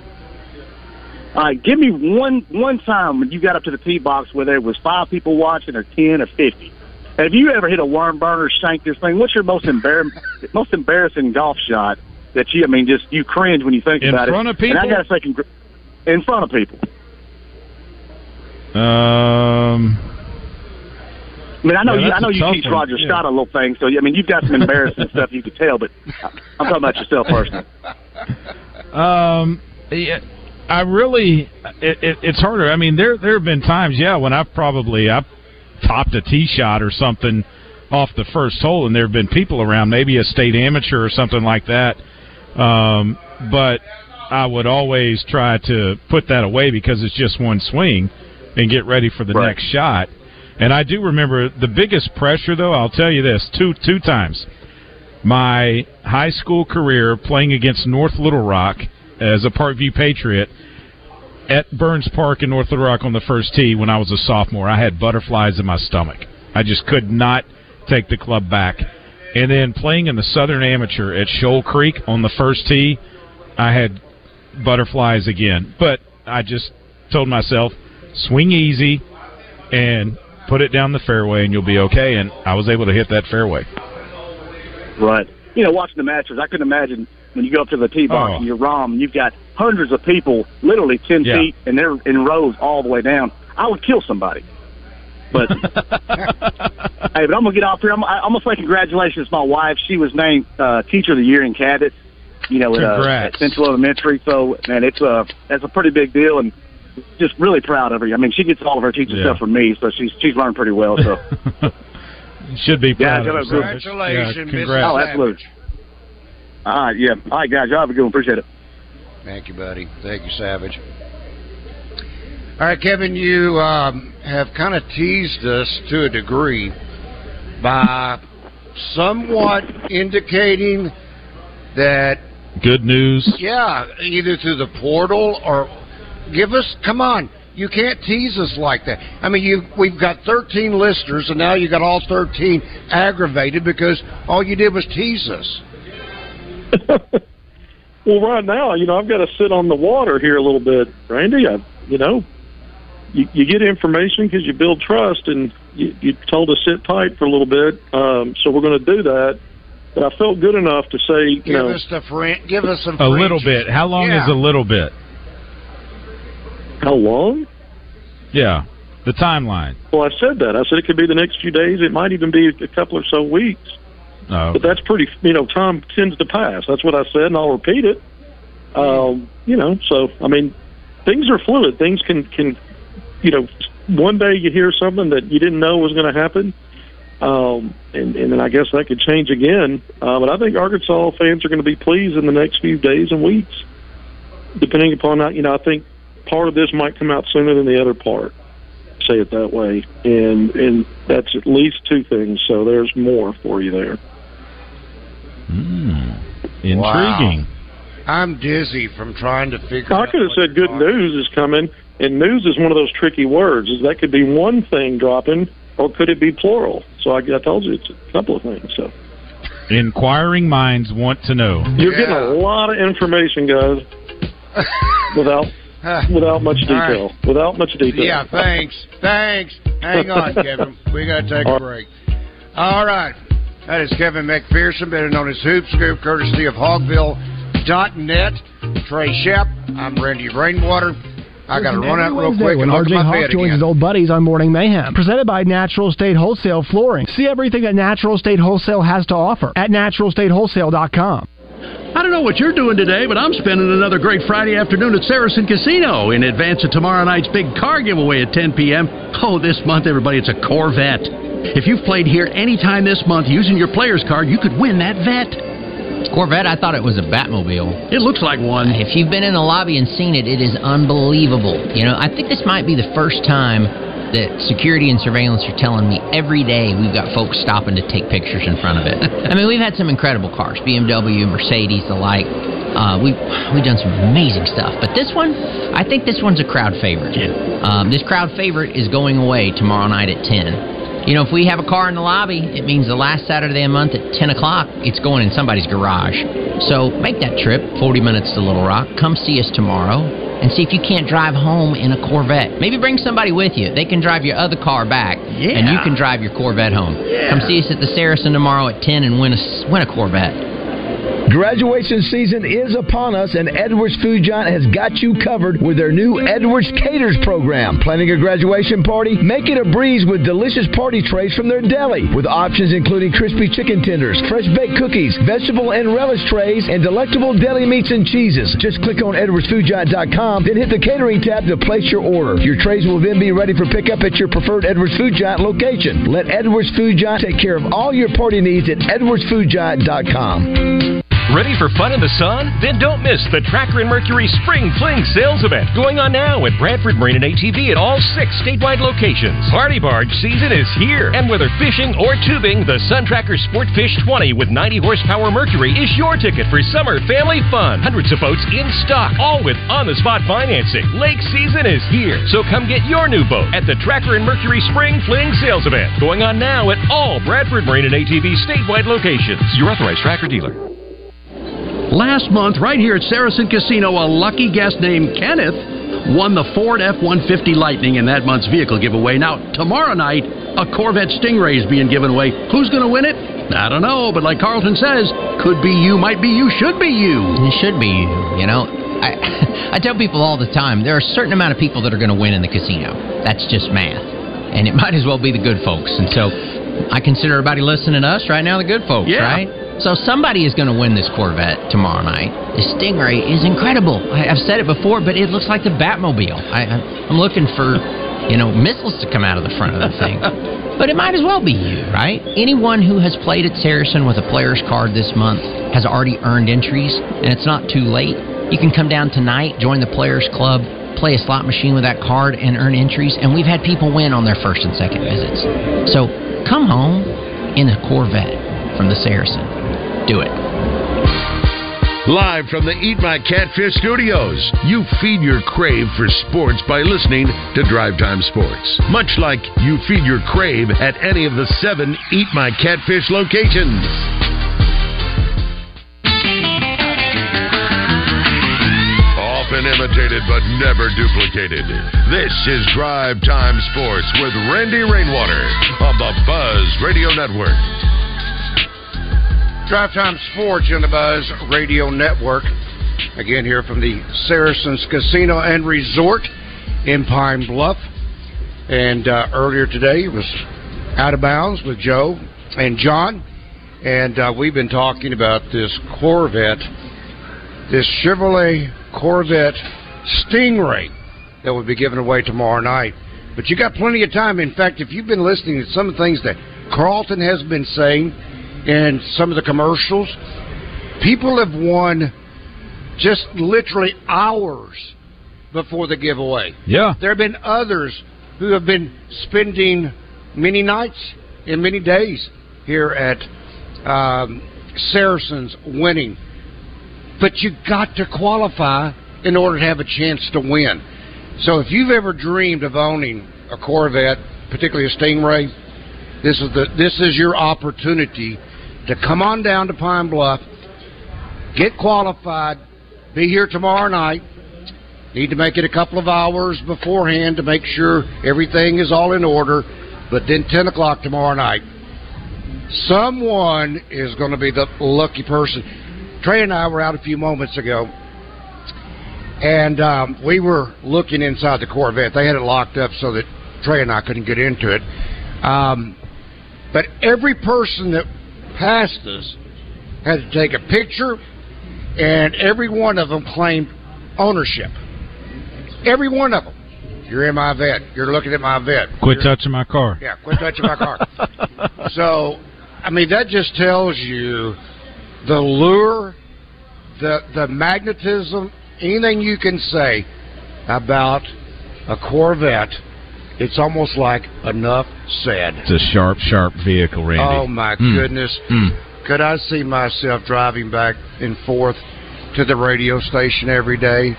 All right, give me one one time when you got up to the tee box where there was five people watching or ten or fifty. Have you ever hit a worm burner, shanked this thing? What's your most, embar- most embarrassing golf shot that you, I mean, just you cringe when you think in about it? In front of people? And I got to say, congr- in front of people. Um... I mean, I know yeah, you. I know you teach one. Roger Scott yeah. a little thing, so I mean, you've got some embarrassing stuff you could tell. But I'm talking about yourself personally. Um, yeah, I really, it, it, it's harder. I mean, there there have been times, yeah, when I've probably I topped a tee shot or something off the first hole, and there have been people around, maybe a state amateur or something like that. Um, but I would always try to put that away because it's just one swing, and get ready for the right. next shot. And I do remember the biggest pressure, though, I'll tell you this, two two times. My high school career playing against North Little Rock as a Parkview Patriot at Burns Park in North Little Rock on the first tee when I was a sophomore. I had butterflies in my stomach. I just could not take the club back. And then playing in the Southern Amateur at Shoal Creek on the first tee, I had butterflies again. But I just told myself, swing easy and put it down the fairway, and you'll be okay. And I was able to hit that fairway. Right. You know, watching the Masters, I couldn't imagine when you go up to the tee box oh. and you're wrong, and you've got hundreds of people, literally ten yeah. feet, and they're in rows all the way down. I would kill somebody. But hey, but I'm gonna get off here. I'm, I'm gonna say congratulations to my wife. She was named uh, Teacher of the Year in Cadets. You know, at, uh, at Central Elementary. So, man, it's a that's a pretty big deal, and. Just really proud of her. I mean, she gets all of her teaching yeah. stuff from me, so she's she's learned pretty well. So should be proud. Yeah, of congratulations, yeah, Miz Oh, absolutely. All right, yeah. All right, guys, y'all have a good one. Appreciate it. Thank you, buddy. Thank you, Savage. All right, Kevin, you um, have kind of teased us to a degree by somewhat indicating that good news. Yeah, either through the portal or. Give us, come on! You can't tease us like that. I mean, you we've got thirteen listeners, and now you got all thirteen aggravated because all you did was tease us. Well, right now, you know, I've got to sit on the water here a little bit, Randy. I, you know, you, you get information because you build trust, and you, you told us sit tight for a little bit, um, so we're going to do that. But I felt good enough to say, give you know, us the fr- give us some a fringes. Little bit. How long yeah. is a little bit? How long? Yeah, the timeline. Well, I said that. I said it could be the next few days. It might even be a couple or so weeks. Oh. But that's pretty, you know, time tends to pass. That's what I said, and I'll repeat it. Um, you know, so, I mean, things are fluid. Things can, can, you know, one day you hear something that you didn't know was going to happen, um, and, and then I guess that could change again. Uh, but I think Arkansas fans are going to be pleased in the next few days and weeks, depending upon, how, you know, I think, part of this might come out sooner than the other part, say it that way, and and that's at least two things, so there's more for you there. Mm. Intriguing. Wow. I'm dizzy from trying to figure I out I could have said good talking. News is coming, and news is one of those tricky words. Is that could be one thing dropping, or could it be plural? So I, I told you it's a couple of things. So inquiring minds want to know. You're yeah. getting a lot of information, guys, without... Without much detail. Right. Without much detail. Yeah, thanks. Thanks. Hang on, Kevin. We got to take a break. All right. That is Kevin McPherson, better known as Hoop Scoop, courtesy of Hogville dot net. Trey Schaap. I'm Randy Rainwater. I got to run out real quick and R J Hawk joins his old buddies on Morning Mayhem. Presented by Natural State Wholesale Flooring. See everything that Natural State Wholesale has to offer at natural state wholesale dot com. I don't know what you're doing today, but I'm spending another great Friday afternoon at Saracen's Casino in advance of tomorrow night's big car giveaway at ten p.m. Oh, this month, everybody, it's a Corvette. If you've played here any time this month using your player's card, you could win that vet. Corvette, I thought it was a Batmobile. It looks like one. If you've been in the lobby and seen it, it is unbelievable. You know, I think this might be the first time that security and surveillance are telling me every day we've got folks stopping to take pictures in front of it. I mean, we've had some incredible cars, B M W, Mercedes, the like. Uh, we, we've done some amazing stuff. But this one, I think this one's a crowd favorite. Yeah. Um, this crowd favorite is going away tomorrow night at ten. You know, if we have a car in the lobby, it means the last Saturday of the month at ten o'clock, it's going in somebody's garage. So make that trip, forty minutes to Little Rock. Come see us tomorrow and see if you can't drive home in a Corvette. Maybe bring somebody with you. They can drive your other car back, yeah. and you can drive your Corvette home. Yeah. Come see us at the Saracen tomorrow at ten and win a, win a Corvette. Graduation season is upon us, and Edwards Food Giant has got you covered with their new Edwards Caters program. Planning a graduation party? Make it a breeze with delicious party trays from their deli, with options including crispy chicken tenders, fresh baked cookies, vegetable and relish trays, and delectable deli meats and cheeses. Just click on edwards food giant dot com, then hit the catering tab to place your order. Your trays will then be ready for pickup at your preferred Edwards Food Giant location. Let Edwards Food Giant take care of all your party needs at edwards food giant dot com. Ready for fun in the sun? Then don't miss the Tracker and Mercury Spring Fling Sales Event going on now at Bradford Marine and A T V at all six statewide locations. Party barge season is here, and whether fishing or tubing, the Sun Tracker Sport Fish twenty with ninety horsepower Mercury is your ticket for summer family fun. Hundreds of boats in stock, all with on-the-spot financing. Lake season is here, so come get your new boat at the Tracker and Mercury Spring Fling Sales Event going on now at all Bradford Marine and A T V statewide locations. Your authorized Tracker dealer. Last month, right here at Saracen Casino, a lucky guest named Kenneth won the Ford F one fifty Lightning in that month's vehicle giveaway. Now, tomorrow night, a Corvette Stingray is being given away. Who's going to win it? I don't know, but like Carlton says, could be you, might be you, should be you. It should be you, you know. I, I tell people all the time, there are a certain amount of people that are going to win in the casino. That's just math. And it might as well be the good folks. And so I consider everybody listening to us right now the good folks, yeah. right? So somebody is going to win this Corvette tomorrow night. The Stingray is incredible. I, I've said it before, but it looks like the Batmobile. I, I'm looking for, you know, missiles to come out of the front of the thing. But it might as well be you, right? Anyone who has played at Saracen with a player's card this month has already earned entries, and it's not too late. You can come down tonight, join the Players Club, play a slot machine with that card, and earn entries. And we've had people win on their first and second visits. So come home in a Corvette from the Saracen. Do it. Live from the Eat My Catfish studios, you feed your crave for sports by listening to Drive Time Sports, much like you feed your crave at any of the seven Eat My Catfish locations. Often imitated but never duplicated, this is Drive Time Sports with Randy Rainwater on the Buzz Radio Network. Drive Time Sports in the Buzz Radio Network. Again, here from the Saracen's Casino and Resort in Pine Bluff. And uh, earlier today it was Out of Bounds with Joe and John. And uh, we've been talking about this Corvette, this Chevrolet Corvette Stingray that will be given away tomorrow night. But you got plenty of time. In fact, if you've been listening to some of the things that Carlton has been saying, and some of the commercials, people have won just literally hours before the giveaway. Yeah. There have been others who have been spending many nights and many days here at um, Saracen's winning. But you got to qualify in order to have a chance to win. So if you've ever dreamed of owning a Corvette, particularly a Stingray, this is the this is your opportunity to come on down to Pine Bluff, get qualified, be here tomorrow night. Need to make it a couple of hours beforehand to make sure everything is all in order. But then ten o'clock tomorrow night, someone is going to be the lucky person. Trey and I were out a few moments ago, and um, we were looking inside the Corvette. They had it locked up so that Trey and I couldn't get into it. Um, but every person that passed us had to take a picture, and every one of them claimed ownership. Every one of them. You're in my vet. You're looking at my vet. Quit You're, touching my car. Yeah, quit touching my car. So, I mean, that just tells you the lure, the the magnetism, anything you can say about a Corvette it's almost like enough said. It's a sharp, sharp vehicle, Randy. Oh, my mm. goodness. Mm. Could I see myself driving back and forth to the radio station every day?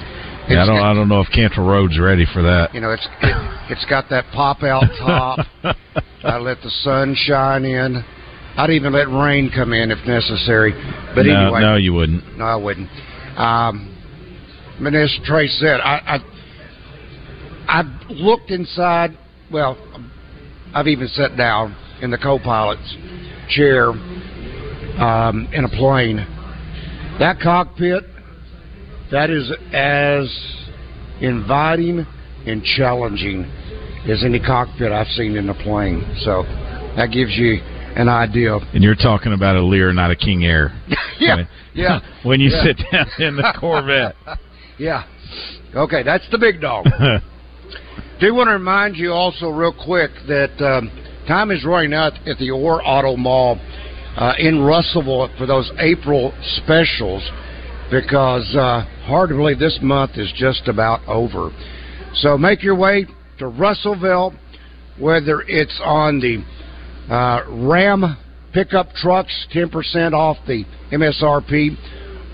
Yeah, I don't. I don't know if Cantrell Road's ready for that. You know, it's it, it's got that pop-out top. I let the sun shine in. I'd even let rain come in if necessary. But no, anyway, no, you wouldn't. No, I wouldn't. Um, I mean, as Trey said, I, I I looked inside. Well, I've even sat down in the co-pilot's chair um, in a plane. That cockpit. That is as inviting and challenging as any cockpit I've seen in a plane. So that gives you an idea. And you're talking about a Lear, not a King Air. yeah, when, yeah. When you yeah. sit down in the Corvette. yeah. Okay, that's the big dog. Do want to remind you also real quick that um, time is running out at the Orr Auto Mall uh, in Russellville for those April specials. Because uh, hard to believe this month is just about over. So make your way to Russellville, whether it's on the uh, Ram pickup trucks, ten percent off the M S R P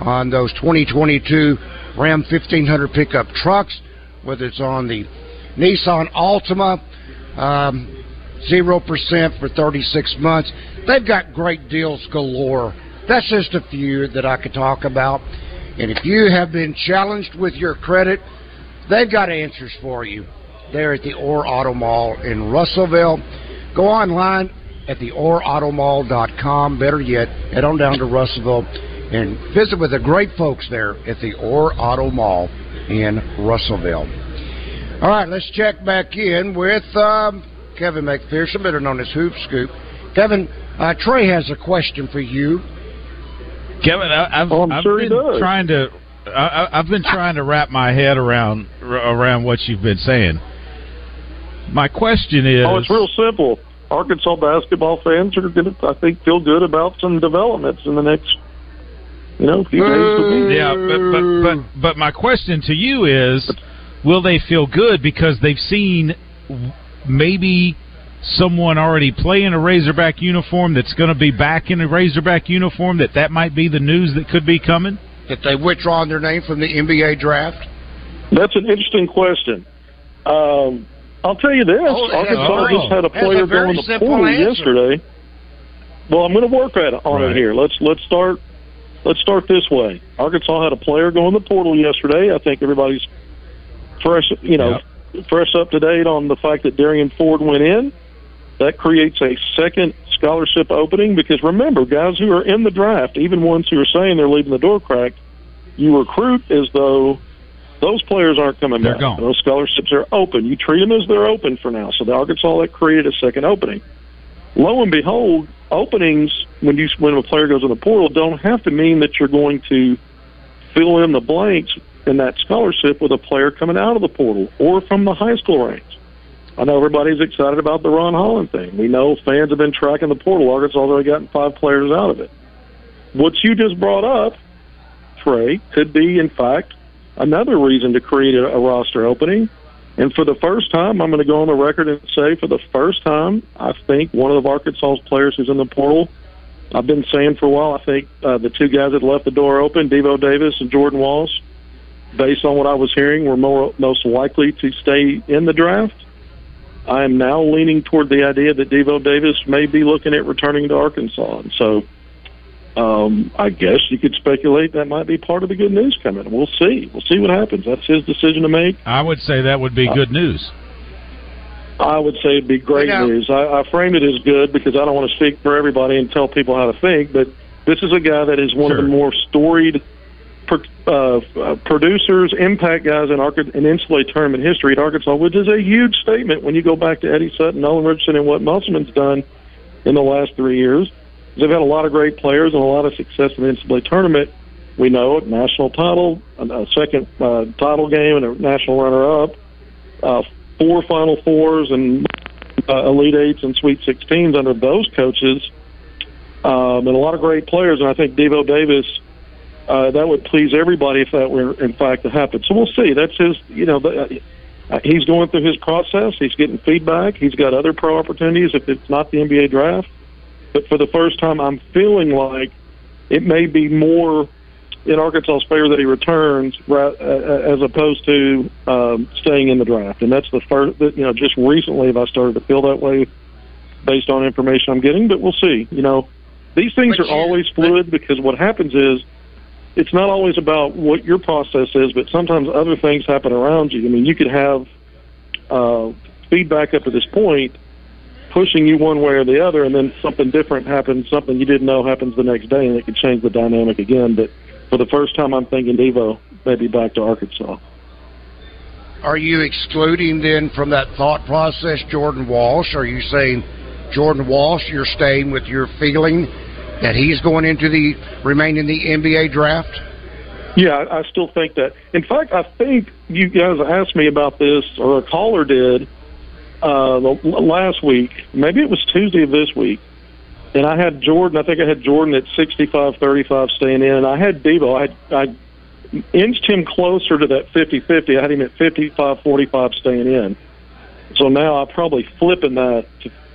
on those twenty twenty-two Ram fifteen hundred pickup trucks, whether it's on the Nissan Altima, um, zero percent for thirty-six months. They've got great deals galore. That's just a few that I could talk about. And if you have been challenged with your credit, they've got answers for you there at the Orr Auto Mall in Russellville. Go online at the orr auto mall dot com. Better yet, head on down to Russellville and visit with the great folks there at the Orr Auto Mall in Russellville. All right, let's check back in with um, Kevin McPherson, better known as Hoop Scoop. Kevin, uh, Trey has a question for you. Kevin, I, I've, oh, I've sure been trying to, I, I've been trying to wrap my head around around what you've been saying. My question is, oh, it's real simple. Arkansas basketball fans are going to, I think, feel good about some developments in the next, you know, few days. Yeah, but, but but but my question to you is, will they feel good because they've seen maybe someone already playing a Razorback uniform that's going to be back in a Razorback uniform, that that might be the news that could be coming? That they withdraw their name from the N B A draft? That's an interesting question. Um, I'll tell you this. Oh, Arkansas oh, just had a player a go in the portal yesterday. Well, I'm going to work at it on right. it here. Let's let's start Let's start this way. Arkansas had a player go in the portal yesterday. I think everybody's fresh, you know, yep. fresh up to date on the fact that Darian Ford went in. That creates a second scholarship opening because, remember, guys who are in the draft, even ones who are saying they're leaving the door cracked, you recruit as though those players aren't coming they're back. Gone. Those scholarships are open. You treat them as they're open for now. So the Arkansas, that created a second opening. Lo and behold, openings, when, you, when a player goes in the portal, don't have to mean that you're going to fill in the blanks in that scholarship with a player coming out of the portal or from the high school ranks. I know everybody's excited about the Ron Holland thing. We know fans have been tracking the portal. Arkansas has already gotten five players out of it. What you just brought up, Trey, could be, in fact, another reason to create a roster opening. And for the first time, I'm going to go on the record and say, for the first time, I think one of Arkansas's players who's in the portal, I've been saying for a while, I think uh, the two guys that left the door open, Devo Davis and Jordan Wallace, based on what I was hearing, were more, most likely to stay in the draft. I am now leaning toward the idea that Devo Davis may be looking at returning to Arkansas. And so um, I guess you could speculate that might be part of the good news coming. We'll see. We'll see what happens. That's his decision to make. I would say that would be good news. I would say it would be great yeah. news. I, I framed it as good because I don't want to speak for everybody and tell people how to think, but this is a guy that is one sure. of the more storied Uh, producers, impact guys in Ar- in N C A A tournament history at Arkansas, which is a huge statement when you go back to Eddie Sutton, Nolan Richardson, and what Musselman's done in the last three years. They've had a lot of great players and a lot of success in the N C A A tournament. We know it, national title, a second uh, title game and a national runner-up, uh, four Final Fours and uh, Elite Eights and Sweet Sixteens under those coaches, um, and a lot of great players. And I think Devo Davis, Uh, that would please everybody if that were, in fact, to happen. So we'll see. That's his, you know, the, uh, he's going through his process. He's getting feedback. He's got other pro opportunities if it's not the N B A draft. But for the first time, I'm feeling like it may be more in Arkansas's favor that he returns right, uh, as opposed to um, staying in the draft. And that's the first, you know, just recently have I started to feel that way based on information I'm getting, but we'll see. You know, these things but are you, always fluid but, because what happens is it's not always about what your process is, but sometimes other things happen around you. I mean, you could have uh, feedback up to this point pushing you one way or the other, and then something different happens, something you didn't know happens the next day, and it could change the dynamic again. But for the first time, I'm thinking Devo may be back to Arkansas. Are you excluding then from that thought process Jordan Walsh? Are you saying Jordan Walsh, you're staying with your feeling that he's going into the remain in the N B A draft? Yeah, I still think that. In fact, I think you guys asked me about this, or a caller did, Uh, last week, maybe it was Tuesday of this week, and I had Jordan, I think I had Jordan at sixty-five thirty-five staying in, and I had Devo, I, I inched him closer to that fifty-fifty, I had him at fifty-five forty-five staying in. So now I'm probably flipping that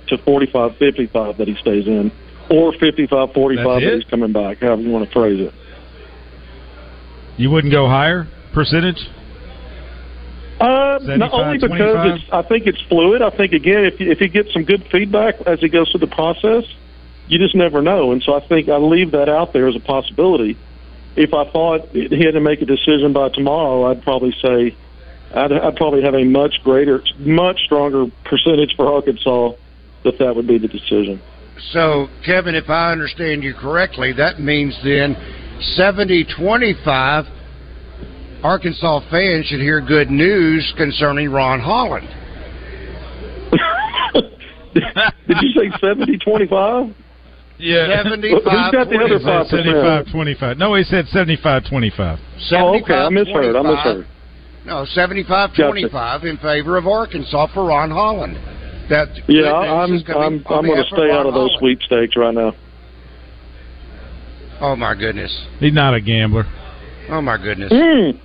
to forty-five fifty-five that he stays in, or fifty-five forty-five that he's coming back, however you want to phrase it. You wouldn't go higher percentage? Uh, not only because it's, I think it's fluid. I think, again, if you, if you get some good feedback as he goes through the process, you just never know. And so I think I leave that out there as a possibility. If I thought he had to make a decision by tomorrow, I'd probably say I'd, I'd probably have a much greater, much stronger percentage for Arkansas that that would be the decision. So, Kevin, if I understand you correctly, that means then seventy twenty-five Arkansas fans should hear good news concerning Ron Holland. Did you say seventy twenty-five? Yeah. seventy-five, well, who's got the other five percent? seventy-five twenty-five. No, he said seventy-five twenty-five. Oh, okay. I misheard. I misheard. No, seventy-five twenty-five gotcha. In favor of Arkansas for Ron Holland. That yeah, I'm I'm I'm going to stay out of those sweepstakes right now. Oh, my goodness. He's not a gambler. Oh, my goodness. Mm.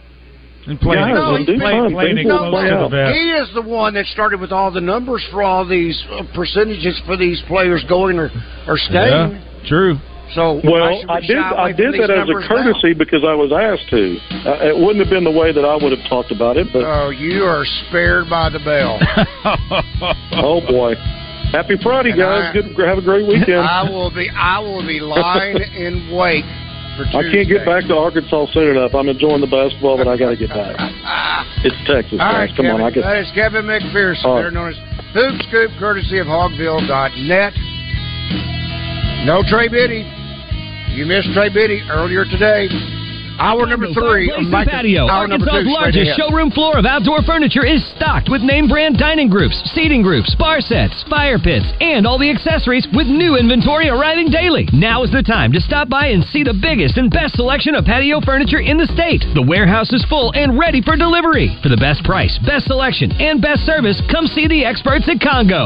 And playing yeah, no, playing, playing, playing no, he is the one that started with all the numbers for all these uh, percentages for these players going or, or staying. Yeah, true. So well, I, I did I did that as a courtesy now? Because I was asked to. Uh, it wouldn't have been the way that I would have talked about it. But oh, you are spared by the bell. Oh boy! Happy Friday, and guys! I, Good, have a great weekend. I will be I will be lying in wait. I can't get back to Arkansas soon enough. I'm enjoying the basketball, but I got to get back. It's Texas, all right, guys. Come Kevin, on, I get. That is Kevin McPherson, right. Better known as Hoop Scoop, courtesy of Hogville dot net. No Trey Biddy. You missed Trey Biddy earlier today. Hour number three of Mike Patio. Arkansas's largest showroom floor of outdoor furniture is stocked with name brand dining groups, seating groups, bar sets, fire pits, and all the accessories with new inventory arriving daily. Now is the time to stop by and see the biggest and best selection of patio furniture in the state. The warehouse is full and ready for delivery. For the best price, best selection, and best service, come see the experts at Congo.